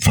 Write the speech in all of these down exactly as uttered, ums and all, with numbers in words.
For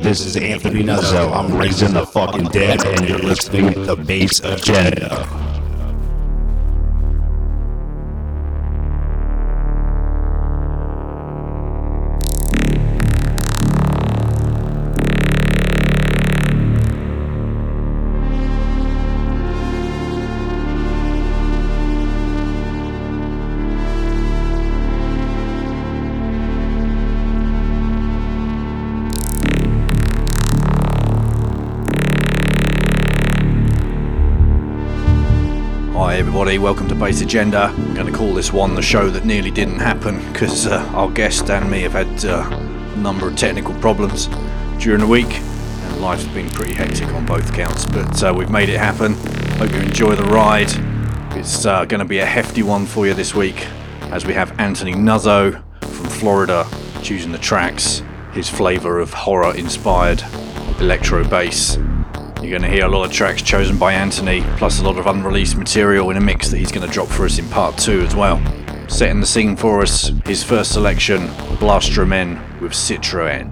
This is Anthony Nuzzo. I'm raising the fucking dead, and you're listening to Bass Agenda. Welcome to Bass Agenda. I'm going to call this one the show that nearly didn't happen because uh, our guest and me have had uh, a number of technical problems during the week, and life's been pretty hectic on both counts, but uh, we've made it happen. Hope you enjoy the ride. It's uh, going to be a hefty one for you this week, as we have Anthony Nuzzo from Florida choosing the tracks, his flavour of horror inspired electro bass. You're going to hear a lot of tracks chosen by Anthony, plus a lot of unreleased material in a mix that he's going to drop for us in part two as well. Setting the scene for us, his first selection, Blastromen with Citroën.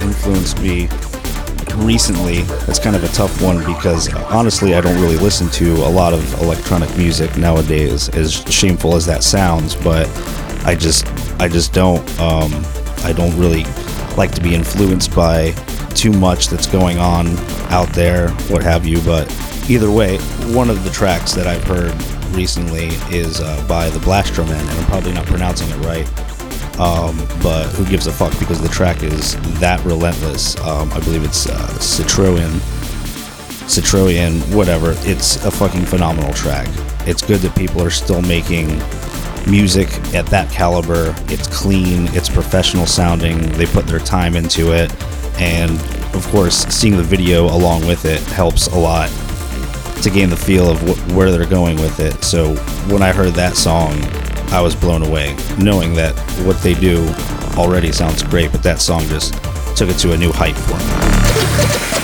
influenced me recently. That's kind of a tough one because honestly I don't really listen to a lot of electronic music nowadays, as shameful as that sounds, but I just I just don't um, I don't really like to be influenced by too much that's going on out there, what have you. But either way, one of the tracks that I've heard recently is uh, by the Blastromen, and I'm probably not pronouncing it right, um, but who gives a fuck because the track is that relentless. Um, I believe it's uh, Citroën, Citroën, whatever. It's a fucking phenomenal track. It's good that people are still making music at that caliber. It's clean, it's professional sounding, they put their time into it, and of course seeing the video along with it helps a lot to gain the feel of wh- where they're going with it. So when I heard that song, I was blown away, knowing that what they do already sounds great, but that song just took it to a new height for me.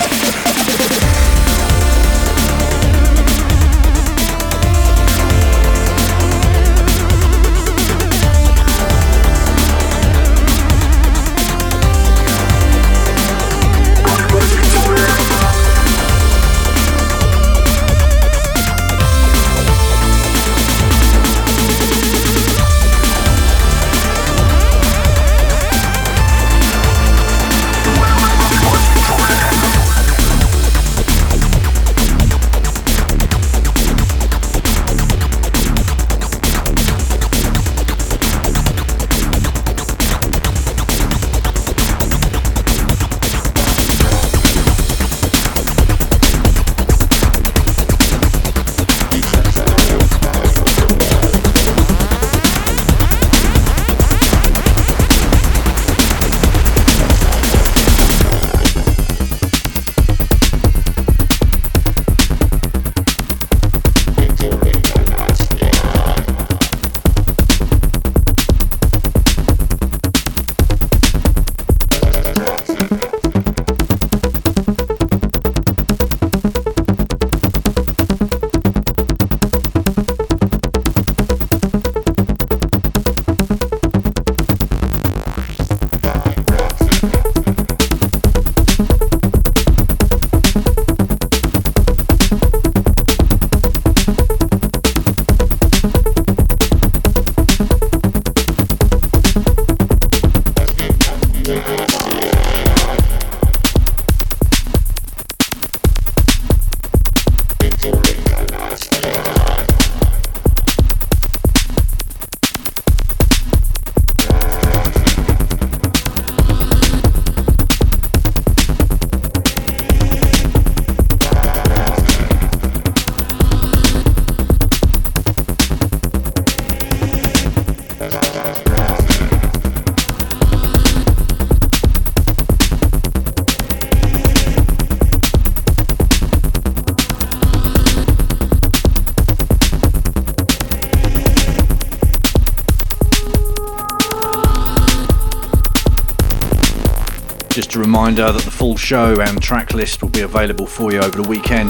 Reminder that the full show and track list will be available for you over the weekend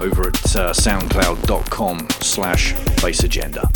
over at uh, soundcloud.com slash bassagenda.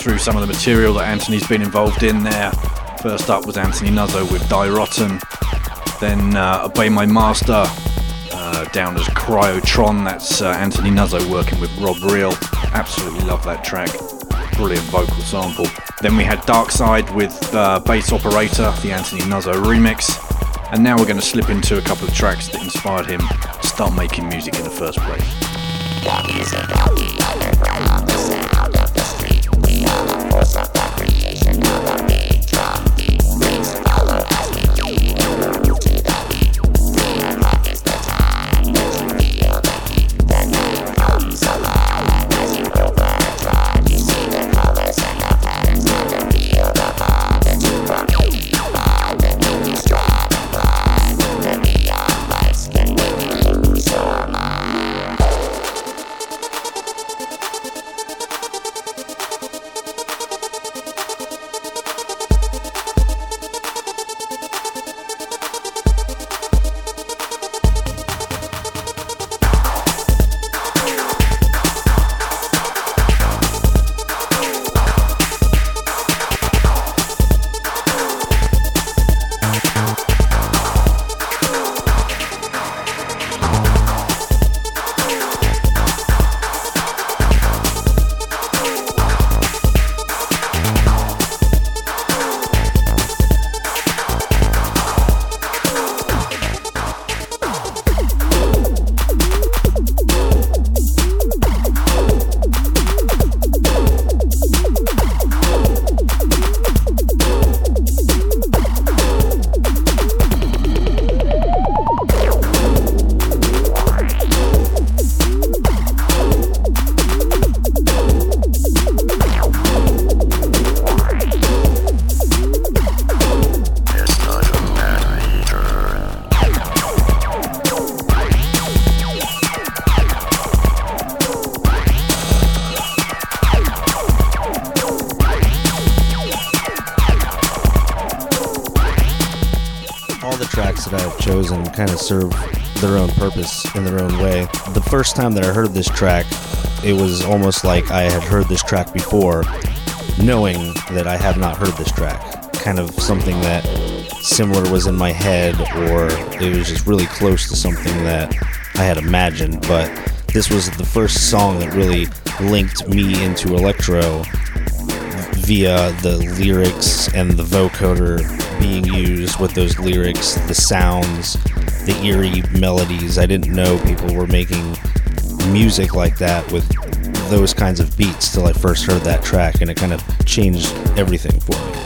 Through some of the material that Anthony's been involved in there. First up was Anthony Nuzzo with Die Rotten, then uh, Obey My Master, uh, down as Cryotron. That's uh, Anthony Nuzzo working with Rob Reel. Absolutely love that track, brilliant vocal sample. Then we had Dark Side with uh, Bass Operator, the Anthony Nuzzo remix, and now we're going to slip into a couple of tracks that inspired him to start making music in the first place. That is about the underground, the sound of the street. We are the force of the creation of a big drum beat. Please follow as we lead the route to the beat. Three o'clock is the time that you feel the heat. The night comes alive, and as you overdrive, you see the colors and the patterns and the feel the vibe. The two from eight to five, the way we strive and thrive. The beyond lights can make you lose your mind. tracks that I've chosen kind of serve their own purpose in their own way. The first time that I heard this track, it was almost like I had heard this track before, knowing that I have not heard this track. Kind of something that similar was in my head, or it was just really close to something that I had imagined, but this was the first song that really linked me into electro via the lyrics and the vocoder being used with those lyrics, the sounds, the eerie melodies. I didn't know people were making music like that with those kinds of beats till I first heard that track, and it kind of changed everything for me.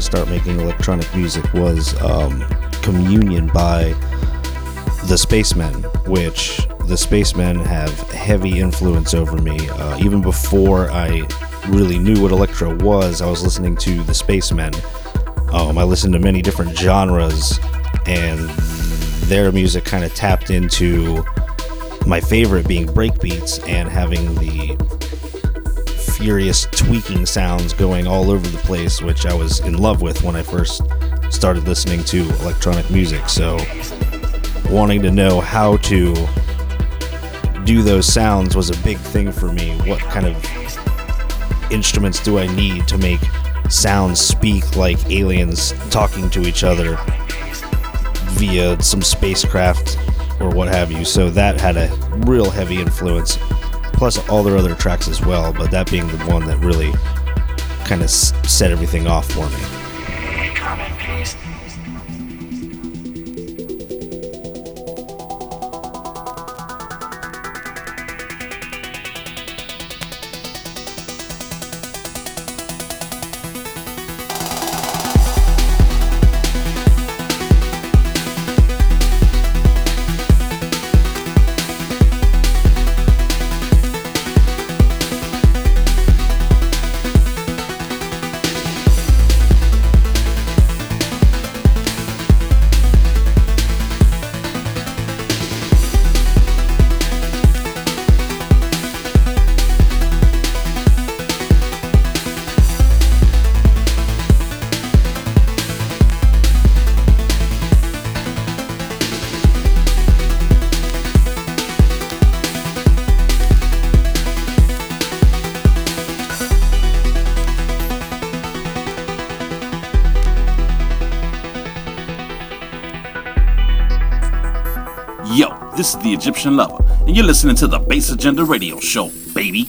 Start making electronic music was um, Communion by the Spacemen, which the Spacemen have heavy influence over me. Uh, even before I really knew what electro was, I was listening to the Spacemen. Um, I listened to many different genres, and their music kind of tapped into my favorite being breakbeats and having the furious tweaking sounds going all over the place, which I was in love with when I first started listening to electronic music. So wanting to know how to do those sounds was a big thing for me. What kind of instruments do I need to make sounds speak like aliens talking to each other via some spacecraft or what have you? So that had a real heavy influence, plus all their other tracks as well, but that being the one that really kind of s- set everything off for me. This is the Egyptian Lover, and you're listening to the Bass Agenda Radio Show, baby.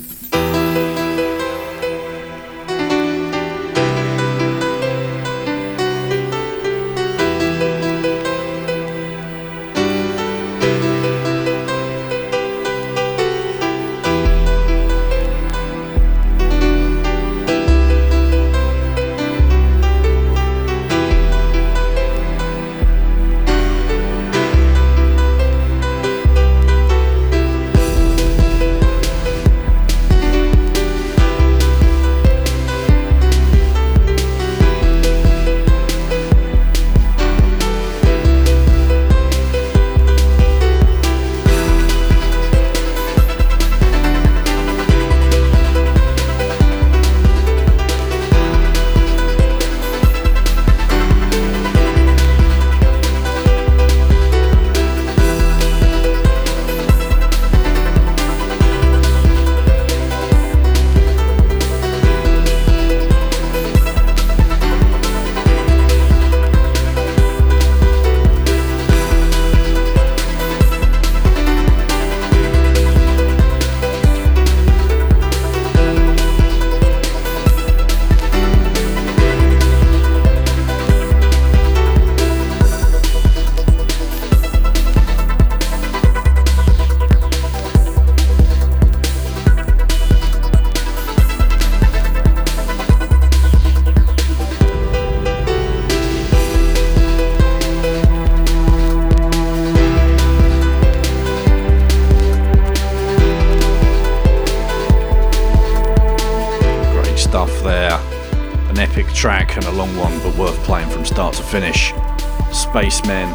there. An epic track and a long one, but worth playing from start to finish. Spacemen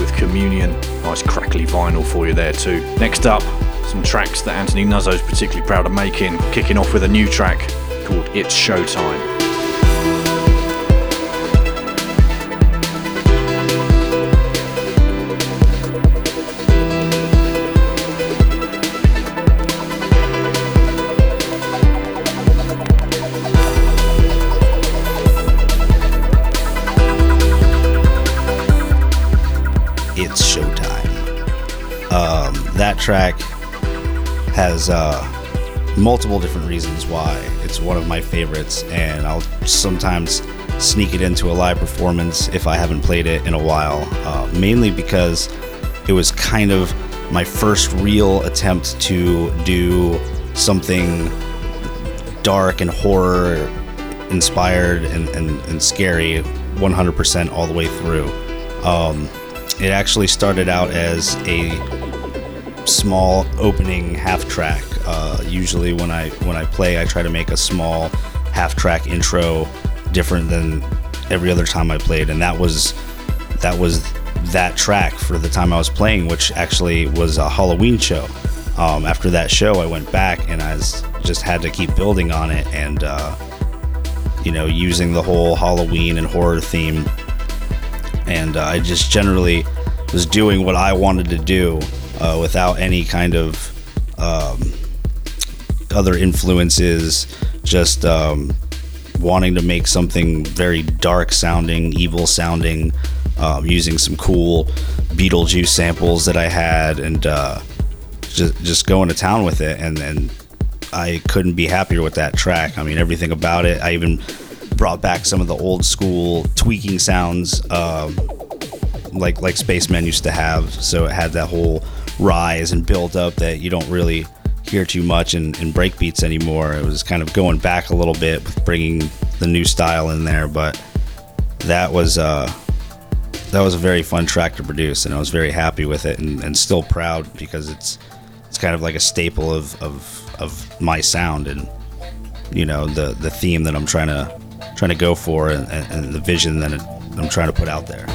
with Communion. Nice crackly vinyl for you there too. Next up, some tracks that Anthony Nuzzo is particularly proud of making. Kicking off with a new track called It's Showtime. That track has uh, multiple different reasons why it's one of my favorites, and I'll sometimes sneak it into a live performance if I haven't played it in a while, uh, mainly because it was kind of my first real attempt to do something dark and horror inspired and, and, and scary one hundred percent all the way through. Um, it actually started out as a small opening half track. Uh, usually when I when I play, I try to make a small half track intro different than every other time I played, and that was that was that track for the time I was playing, which actually was a Halloween show. Um, after that show, I went back and I was, just had to keep building on it, and uh, you know, using the whole Halloween and horror theme, and uh, I just generally was doing what I wanted to do. Uh, without any kind of um, other influences, just um, wanting to make something very dark sounding, evil sounding, um, using some cool Beetlejuice samples that I had, and uh, just, just going to town with it. And, and I couldn't be happier with that track. I mean, everything about it. I even brought back some of the old school tweaking sounds, uh, like like Spacemen used to have, so it had that whole rise and build up that you don't really hear too much in, in breakbeats anymore. It was kind of going back a little bit with bringing the new style in there, but that was uh, that was a very fun track to produce, and I was very happy with it, and, and still proud because it's it's kind of like a staple of, of of my sound, and you know, the the theme that I'm trying to trying to go for, and, and the vision that I'm trying to put out there.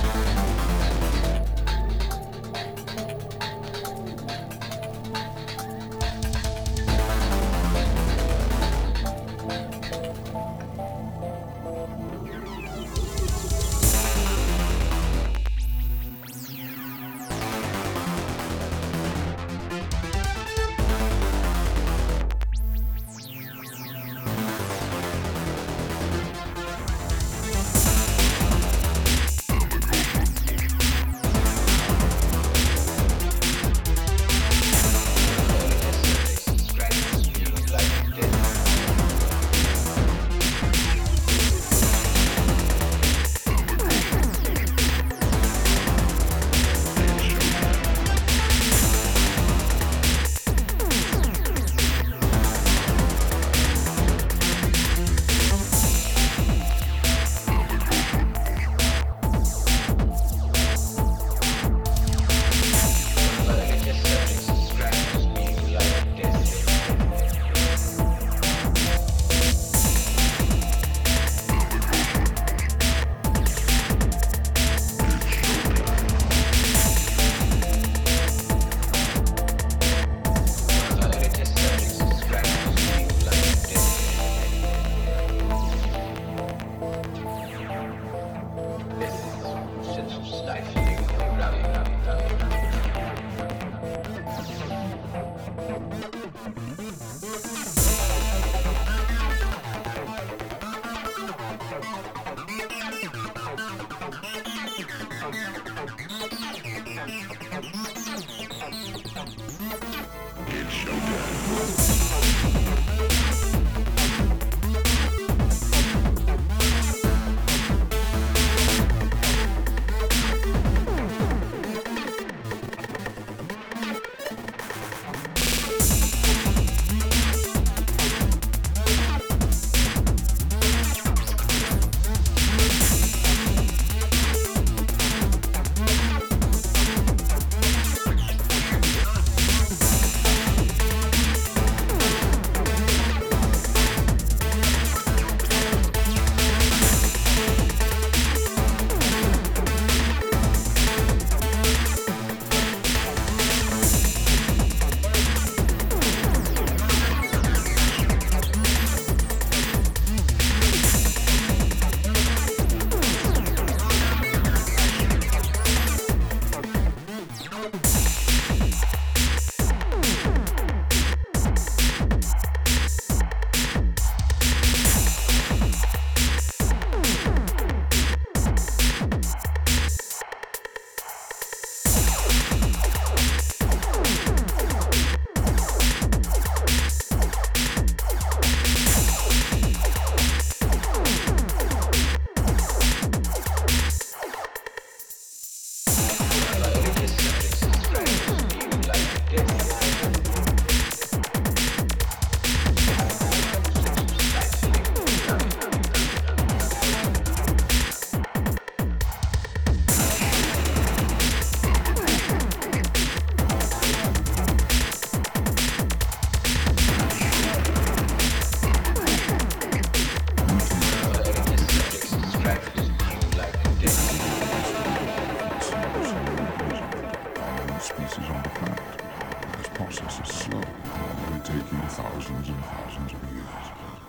thousands and thousands of years,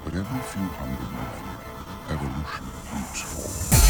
but every few hundred million, evolution leaps forward.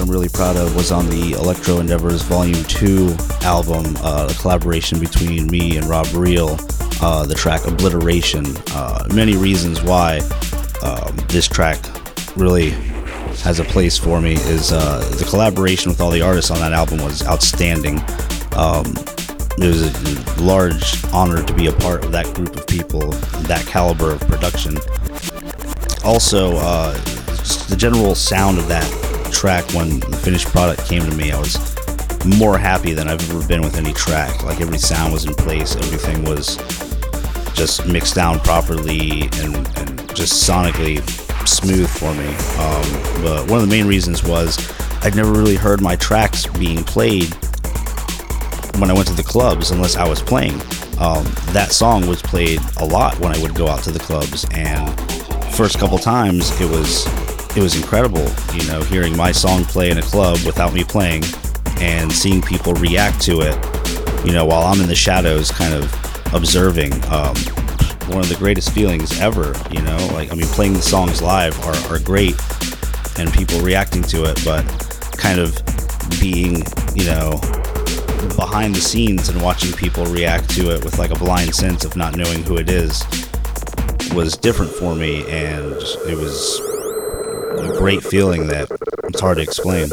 that I'm really proud of was on the Electro Endeavors Volume two album, uh, a collaboration between me and Rob Reel, uh, the track Obliteration. Uh, many reasons why um, this track really has a place for me is uh, the collaboration with all the artists on that album was outstanding. Um, It was a large honor to be a part of that group of people, that caliber of production. Also, uh, the general sound of that track when the finished product came to me, I was more happy than I've ever been with any track. Like, every sound was in place, everything was just mixed down properly and, and just sonically smooth for me. Um, but one of the main reasons was I'd never really heard my tracks being played when I went to the clubs unless I was playing. Um, that song was played a lot when I would go out to the clubs, and first couple times it was it was incredible, you know, hearing my song play in a club without me playing and seeing people react to it, you know, while I'm in the shadows kind of observing. Um, one of the greatest feelings ever, you know, like, I mean, playing the songs live are, are great and people reacting to it, but kind of being, you know, behind the scenes and watching people react to it with like a blind sense of not knowing who it is was different for me, and it was a great feeling that it's hard to explain.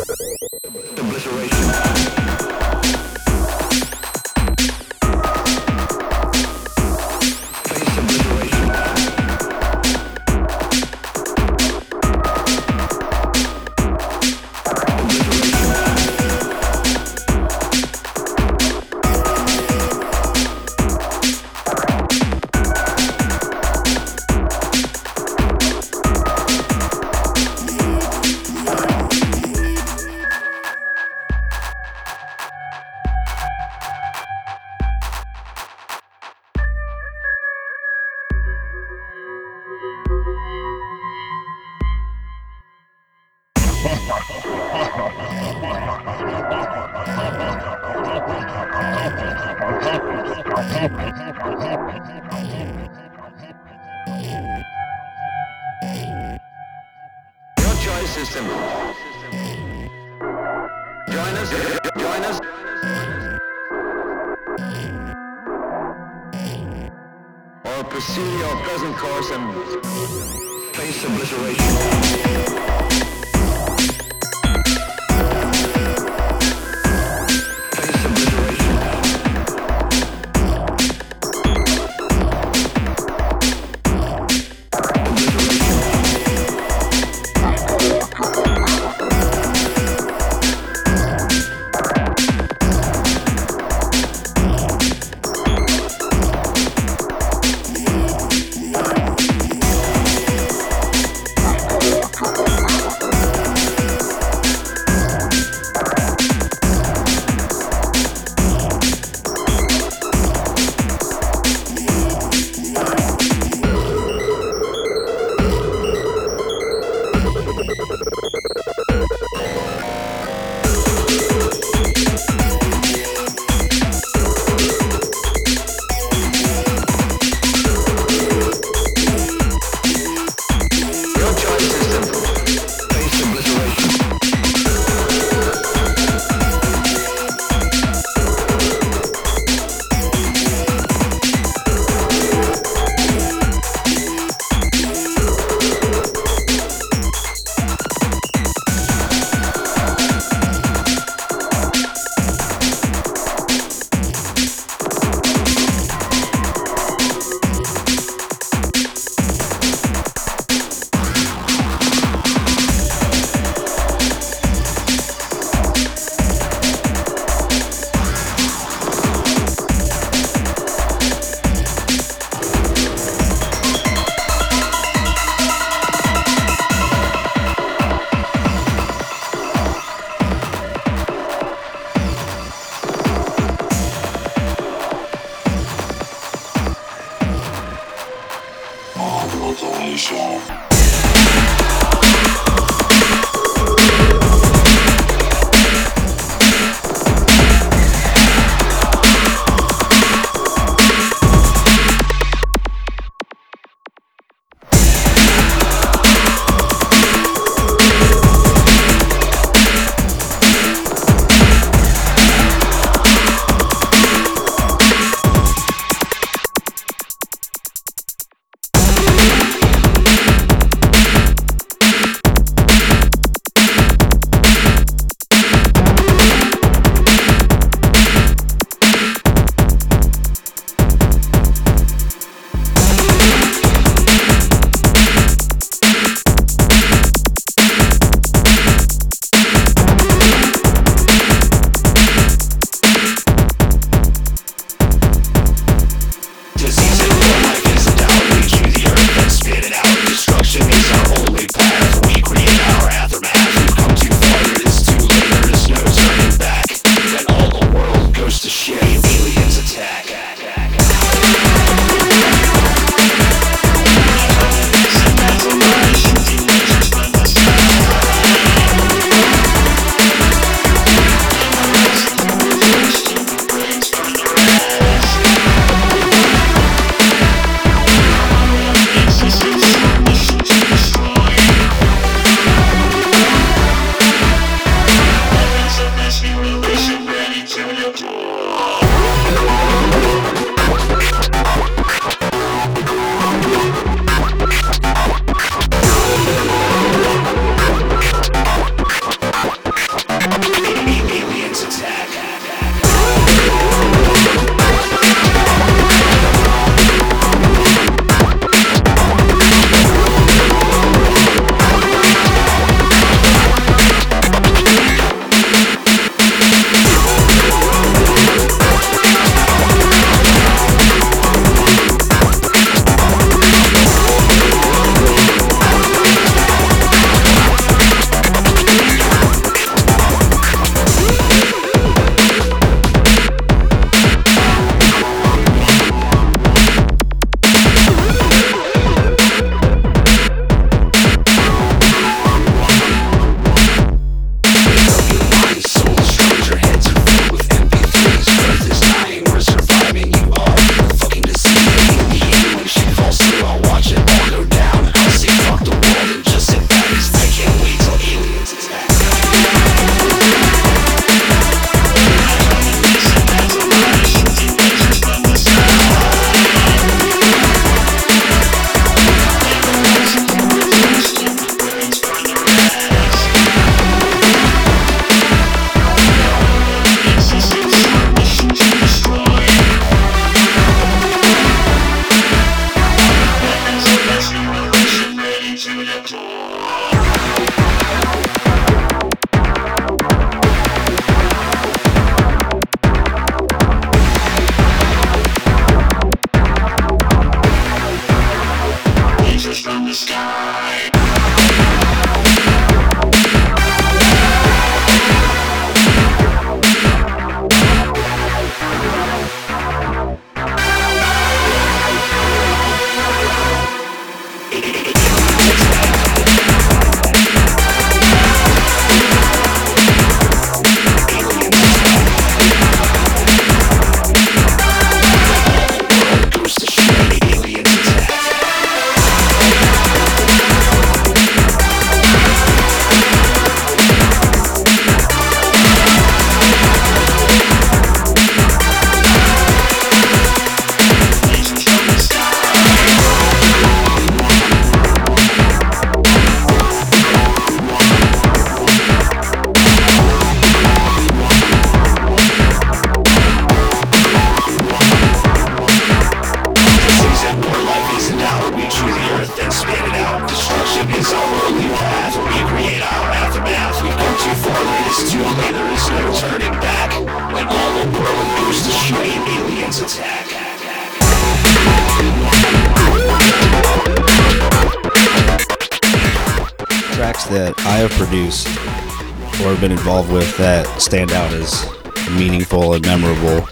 Stand out as meaningful and memorable.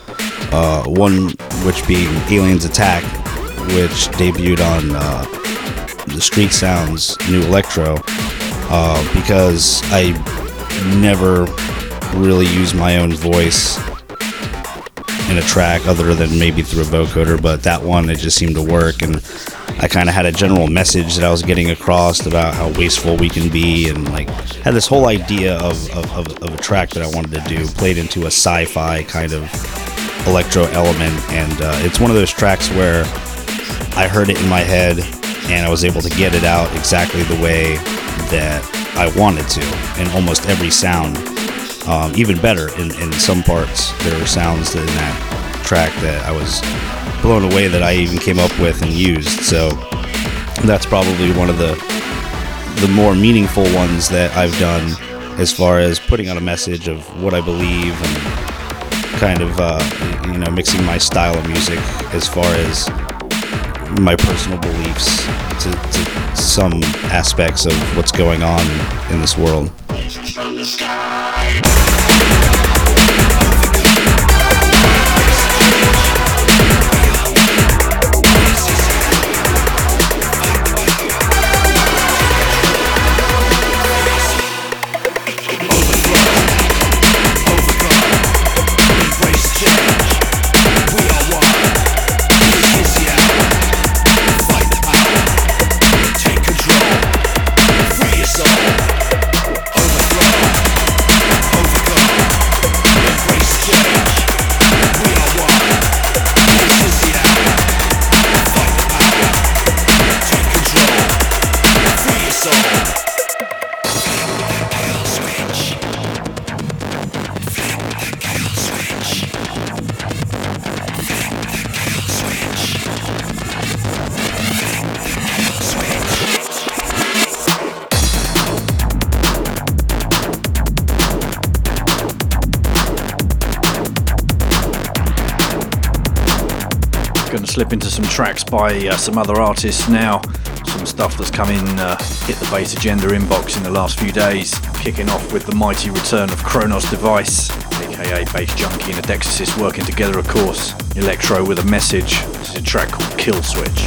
Uh, one which being Aliens Attack, which debuted on uh, the Street Sounds New Electro, uh, because I never really use my own voice in a track other than maybe through a vocoder, but that one, it just seemed to work, and I kind of had a general message that I was getting across about how wasteful we can be, and like had this whole idea of, of, of, of a track that I wanted to do, played into a sci-fi kind of electro element, and uh, it's one of those tracks where I heard it in my head and I was able to get it out exactly the way that I wanted to in almost every sound, um, even better in, in some parts. There were sounds in that track that I was blown away that I even came up with and used, so that's probably one of the the more meaningful ones that I've done as far as putting out a message of what I believe and kind of uh, you know, mixing my style of music as far as my personal beliefs to, to some aspects of what's going on in this world. Gonna slip into some tracks by uh, some other artists now. Some stuff that's come in, uh, hit the Bass Agenda inbox in the last few days. Kicking off with the mighty return of Chronos Device, aka Bass Junkie and a Dexasis working together, of course. Electro with a message. This is a track called Kill Switch.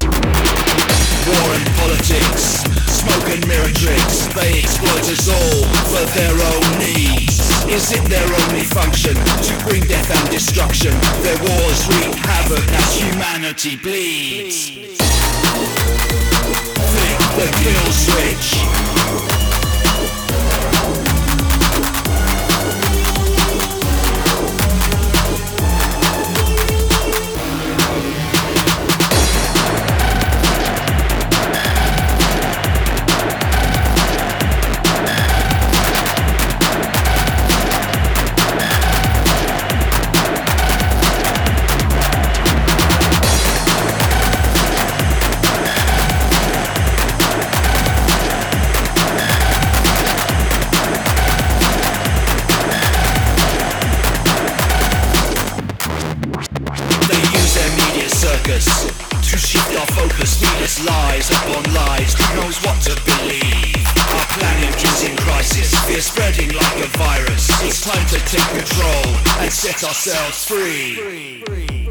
War and politics, smoke and mirror tricks, they exploit us all for their own needs. Is it their only function to bring death and destruction? Their wars wreak havoc as humanity bleeds. Flick the kill switch. Set ourselves free. free.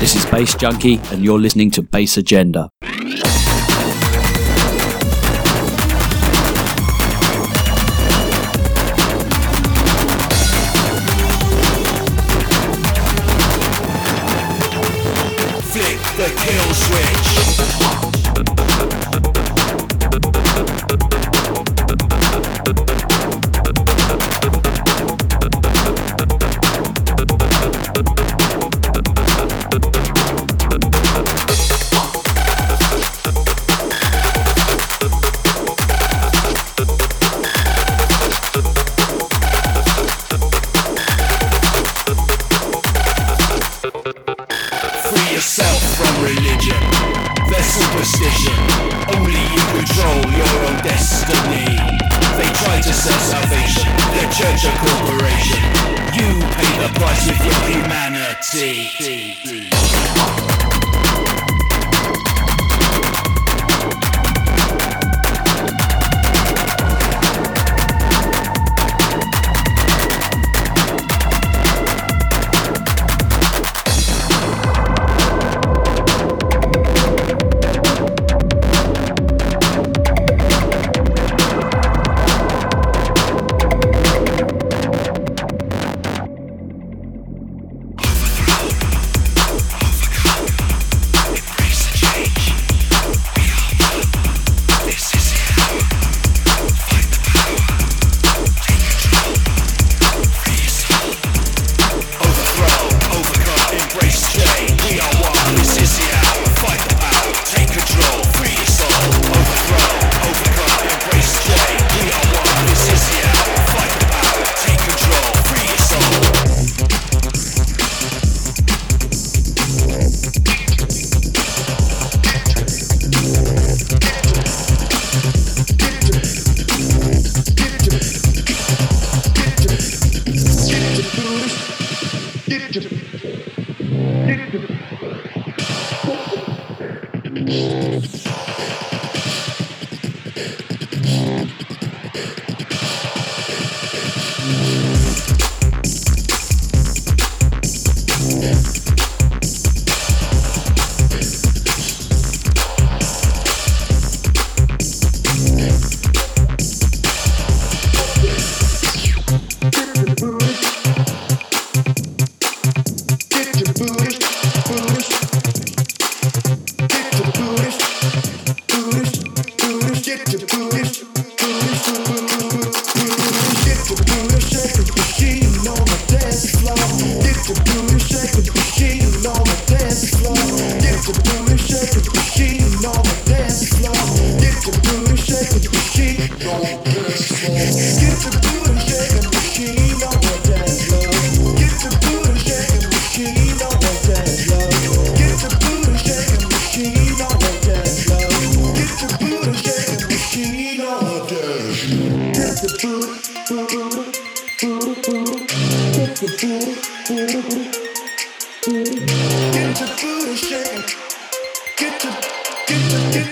This is Bass Junkie, and you're listening to Bass Agenda.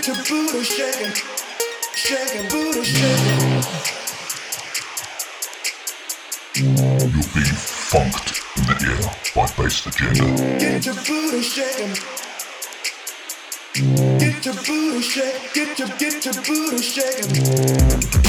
to Buddha shaking, shaking Buddha shaking. You'll be funked in the ear by Bass Agenda. Get your Buddha shaking. Get your Buddha shaking. Get your get your Buddha shaking.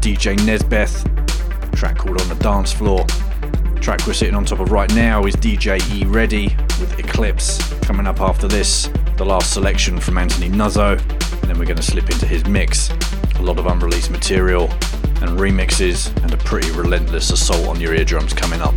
D J Nesbeth, track called On the Dance Floor. The track we're sitting on top of right now is D J E Ready with Eclipse. Coming up after this, the last selection from Anthony Nuzzo, and then we're going to slip into his mix. A lot of unreleased material and remixes, and a pretty relentless assault on your eardrums coming up.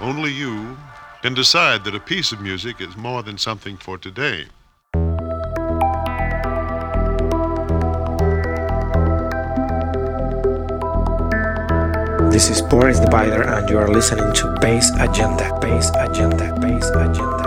Only you can decide that a piece of music is more than something for today. This is Boris Divider, and you are listening to Bass Agenda, Bass Agenda, Bass Agenda.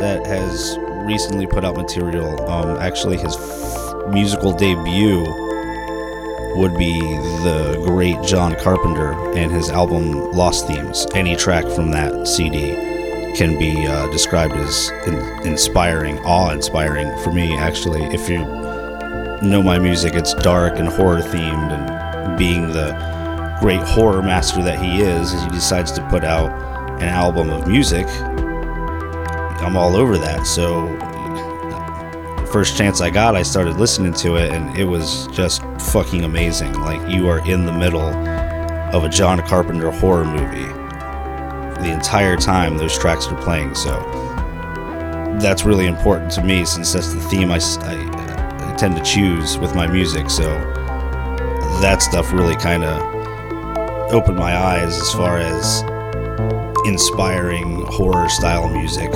That has recently put out material. Um, actually, his f- musical debut would be the great John Carpenter and his album Lost Themes. Any track from that C D can be uh, described as in- inspiring, awe-inspiring for me, actually. If you know my music, it's dark and horror-themed, and being the great horror master that he is, as he decides to put out an album of music, I'm all over that. So first chance I got, I started listening to it, and it was just fucking amazing. Like, you are in the middle of a John Carpenter horror movie the entire time those tracks are playing. So that's really important to me, since that's the theme I, I, I tend to choose with my music. So that stuff really kind of opened my eyes as far as inspiring horror style music.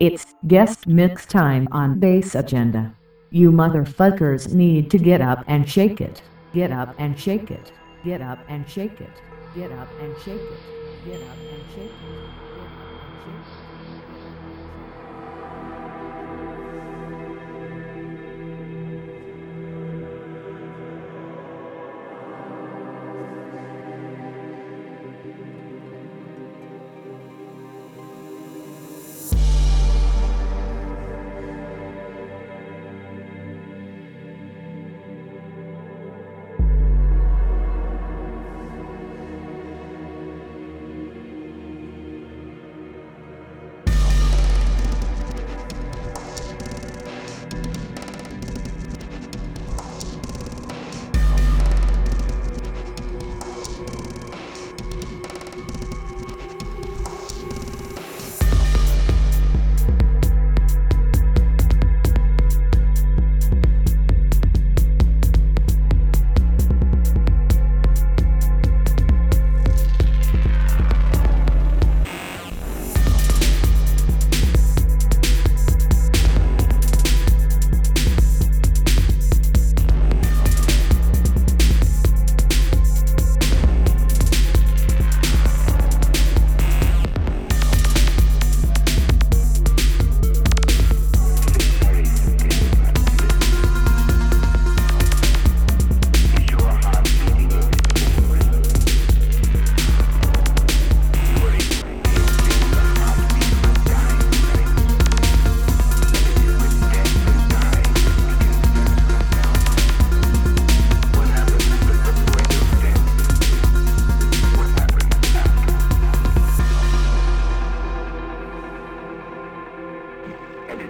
It's guest mix time on Bass Agenda. You motherfuckers need to get up and shake it. Get up and shake it. Get up and shake it. Get up and shake it. Get up and shake it.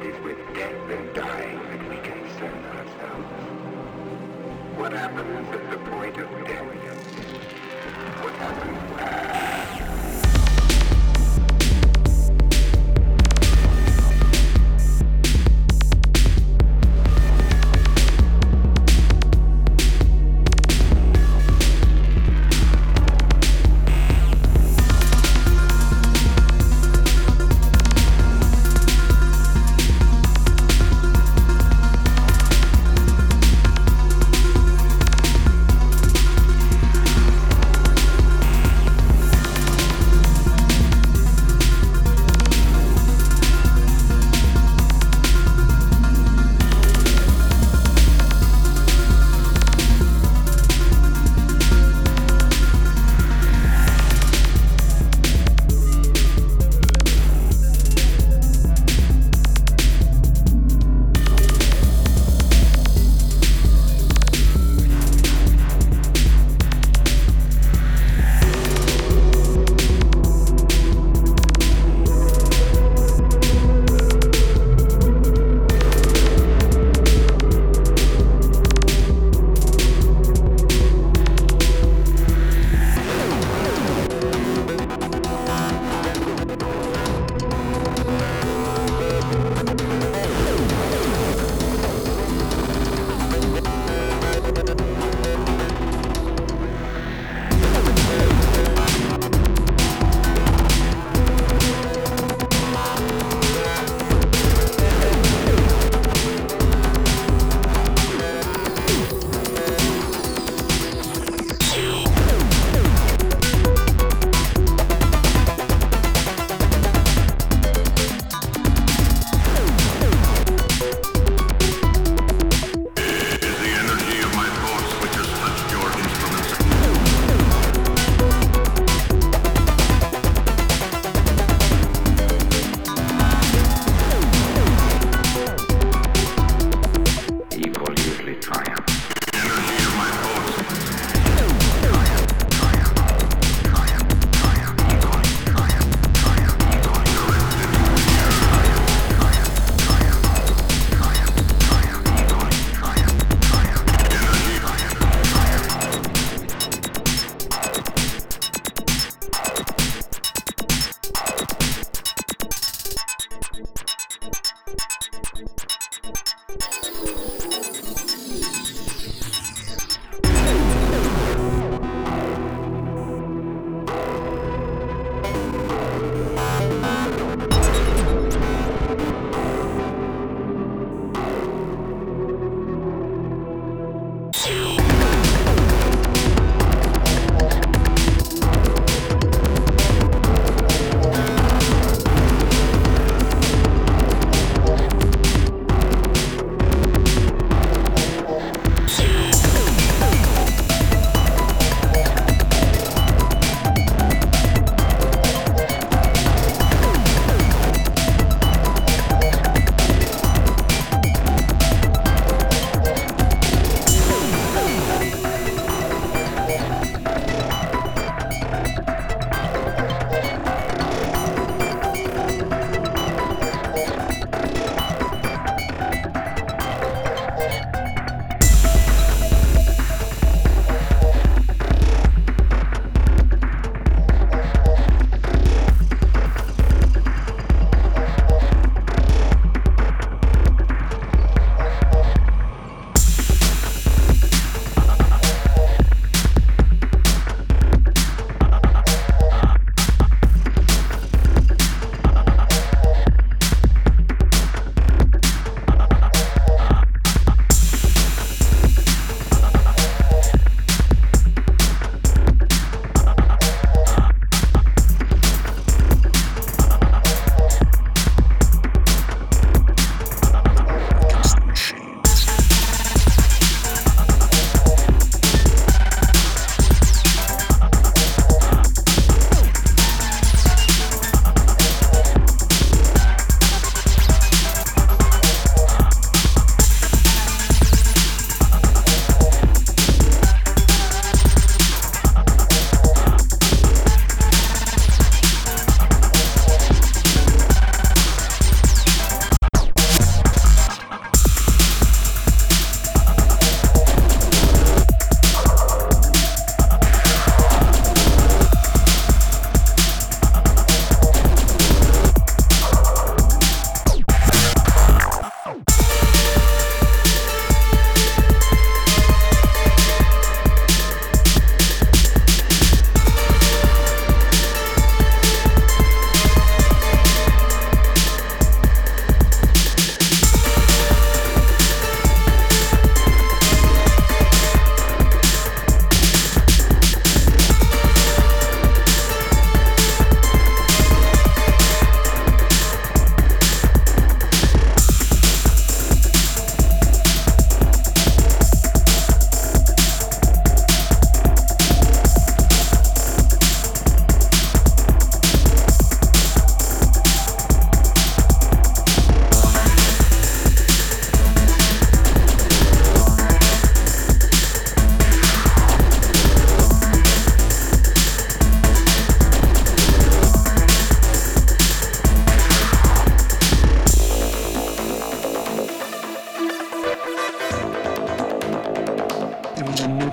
it is with death and dying that we concern ourselves. What happens at the point of death? What happens after?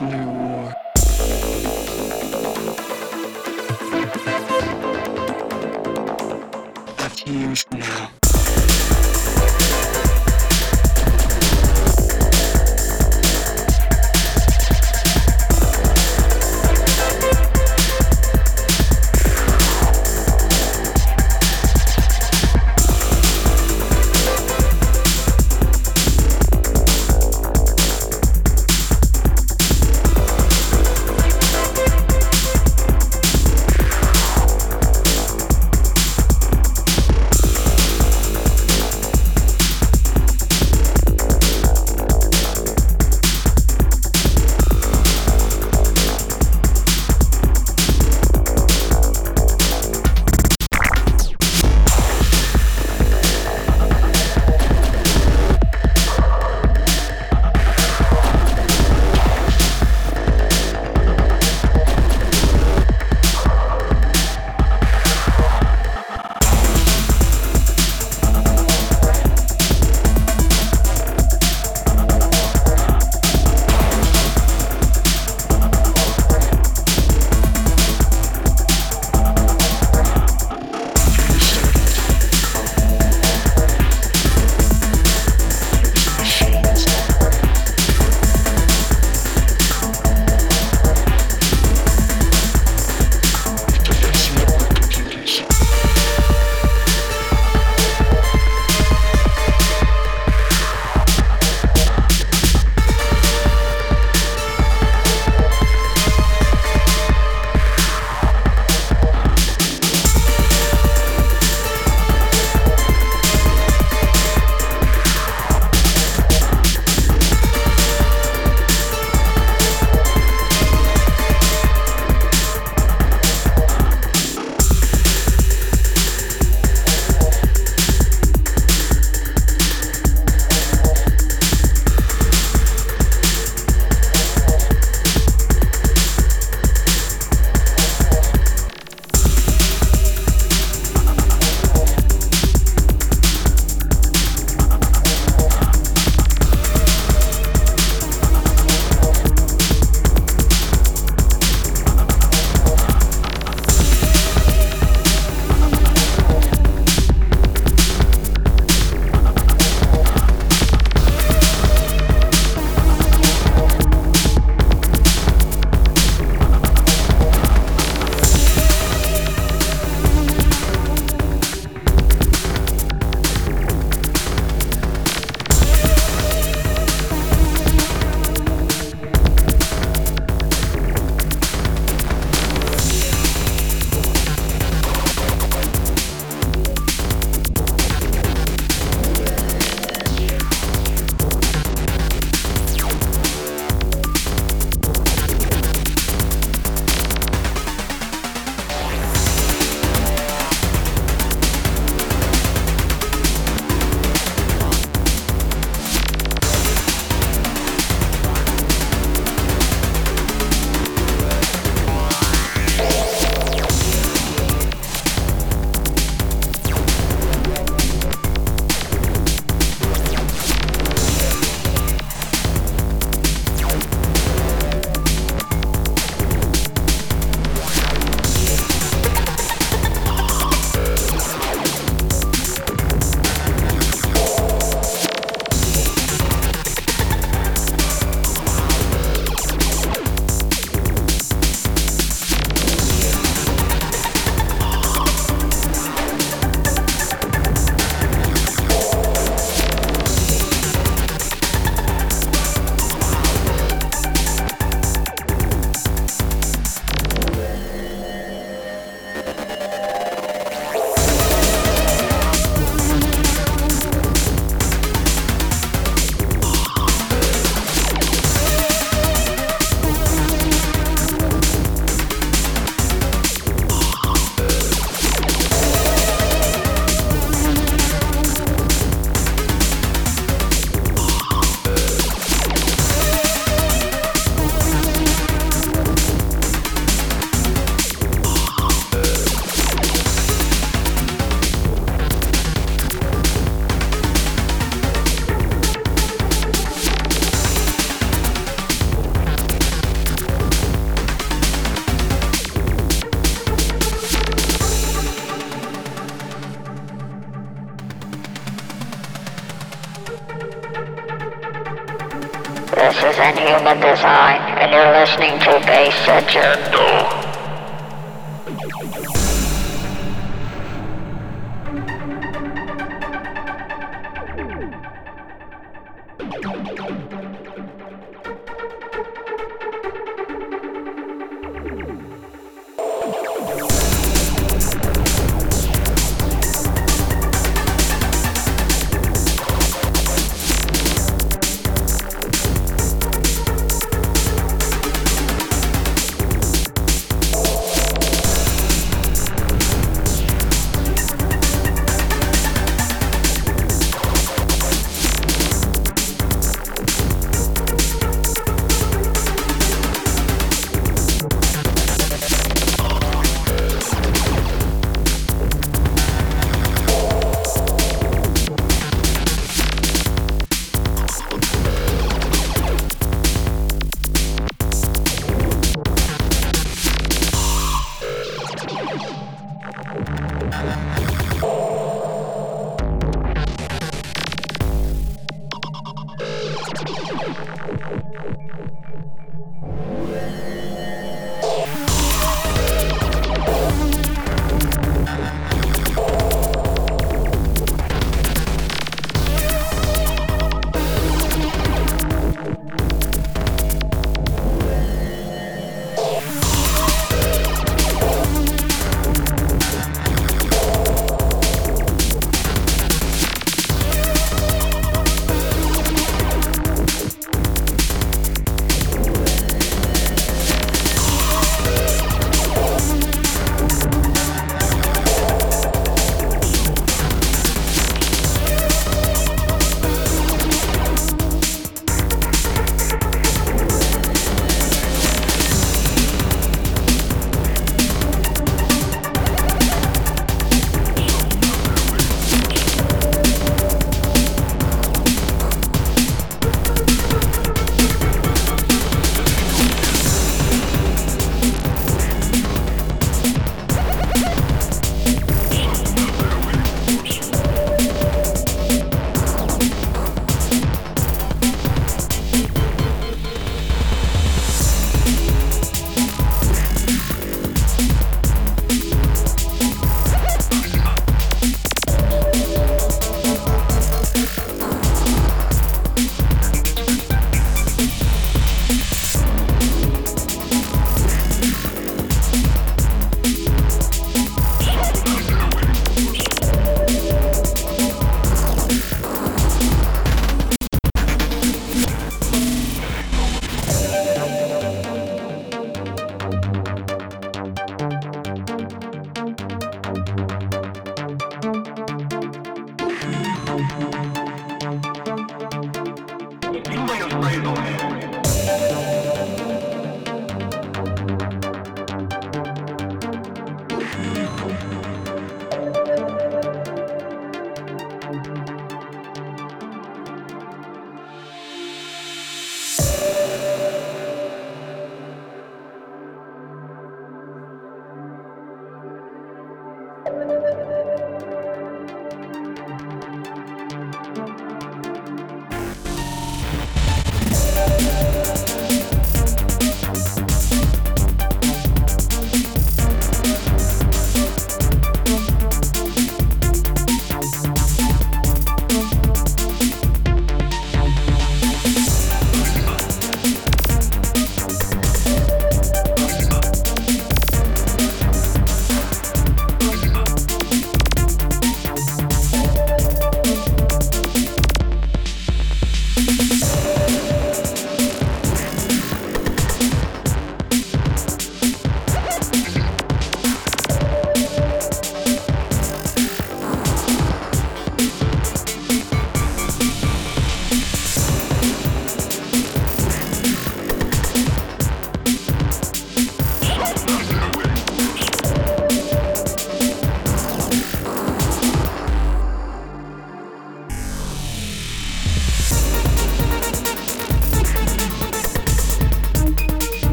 nuclear war. Fifty years from now. this is Inhuman Design, and you're listening to BaySector. We'll be right back.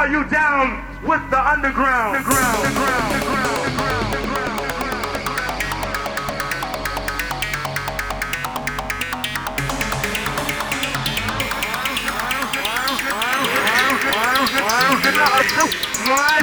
Are you down with the underground? Underground, underground, underground, underground. Why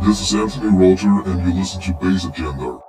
This is Anthony Walter, and you listen to Bass Agenda.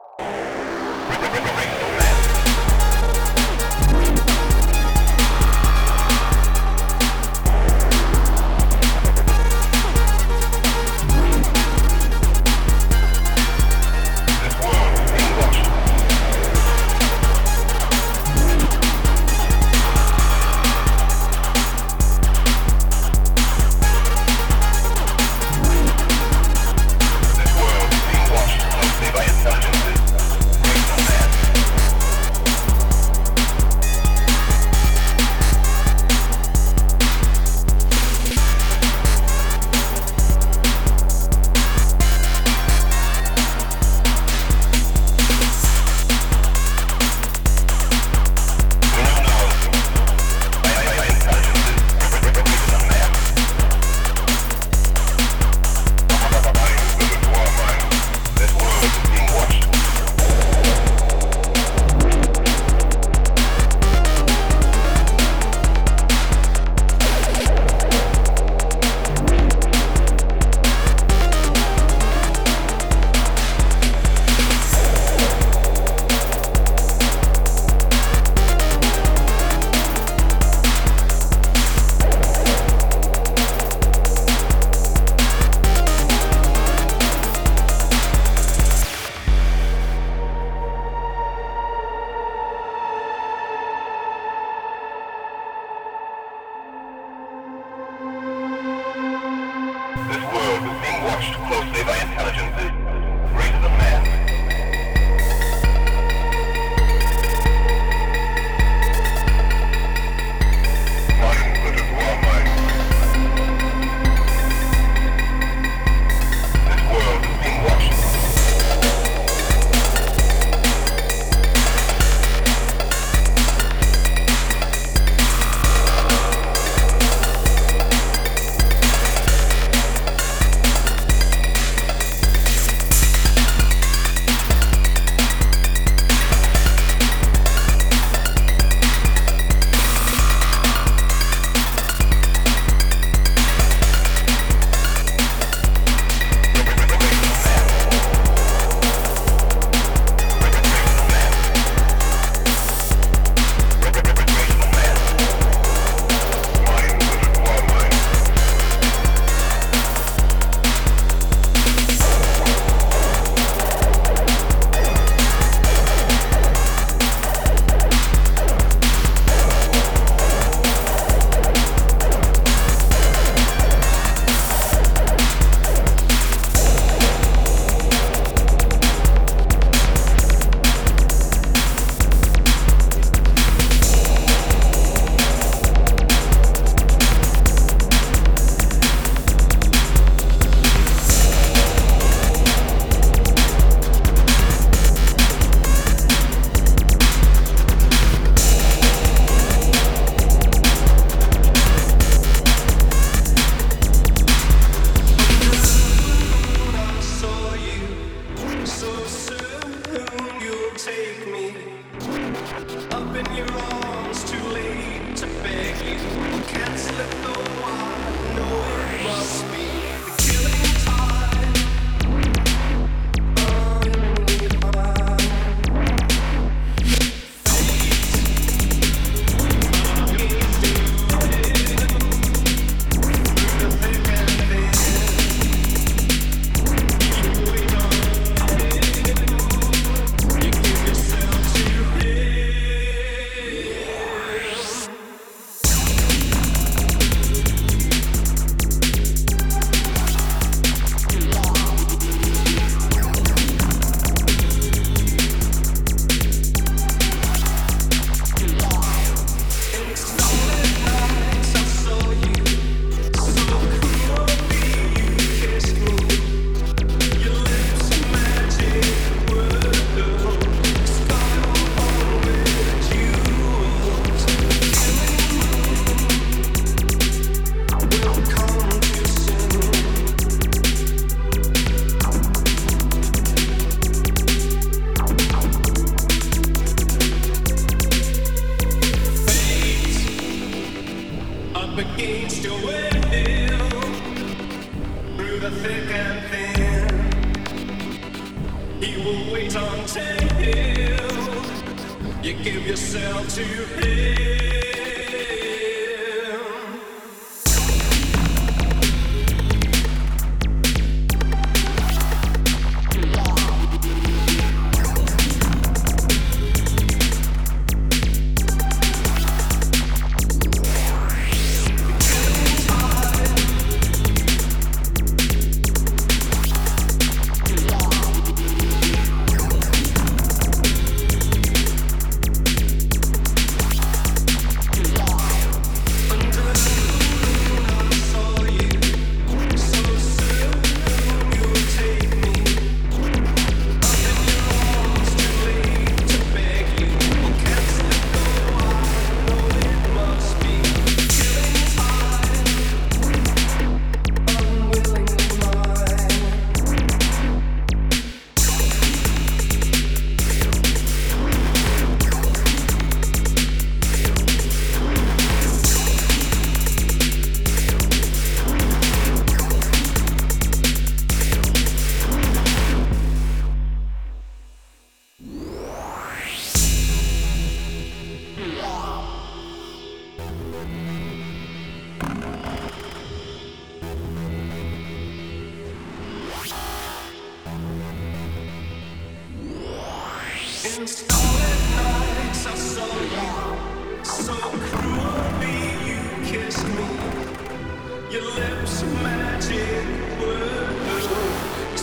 Your lips magic words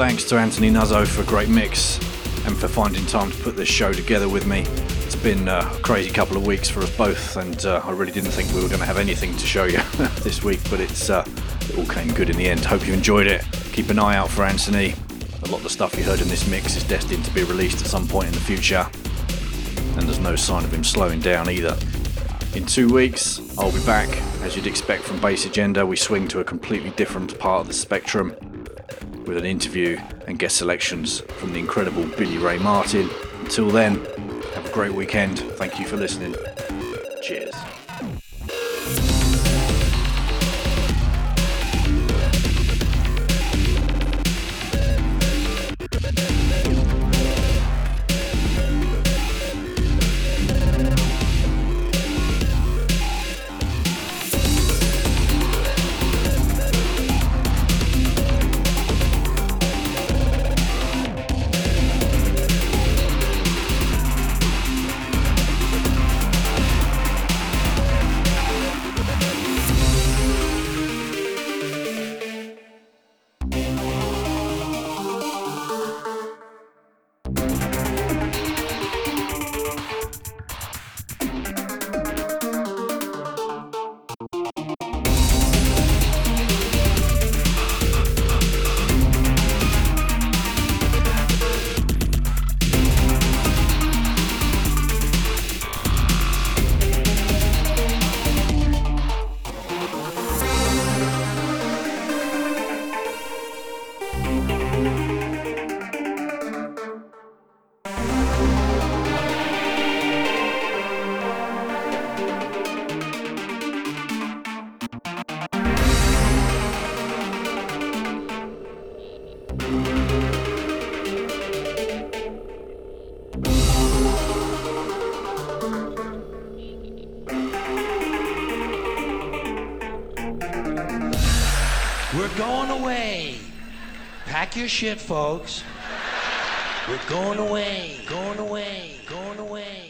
Thanks to Anthony Nuzzo for a great mix and for finding time to put this show together with me. It's been a crazy couple of weeks for us both, and uh, I really didn't think we were going to have anything to show you this week, but it's uh, it all came good in the end. Hope you enjoyed it. Keep an eye out for Anthony. A lot of the stuff you heard in this mix is destined to be released at some point in the future, and there's no sign of him slowing down either. In two weeks, I'll be back. As you'd expect from Bass Agenda, we swing to a completely different part of the spectrum with an interview and guest selections from the incredible Billy Ray Martin. Until then, have a great weekend. Thank you for listening. Cheers. Pack your shit, folks. We're going away, going away, going away.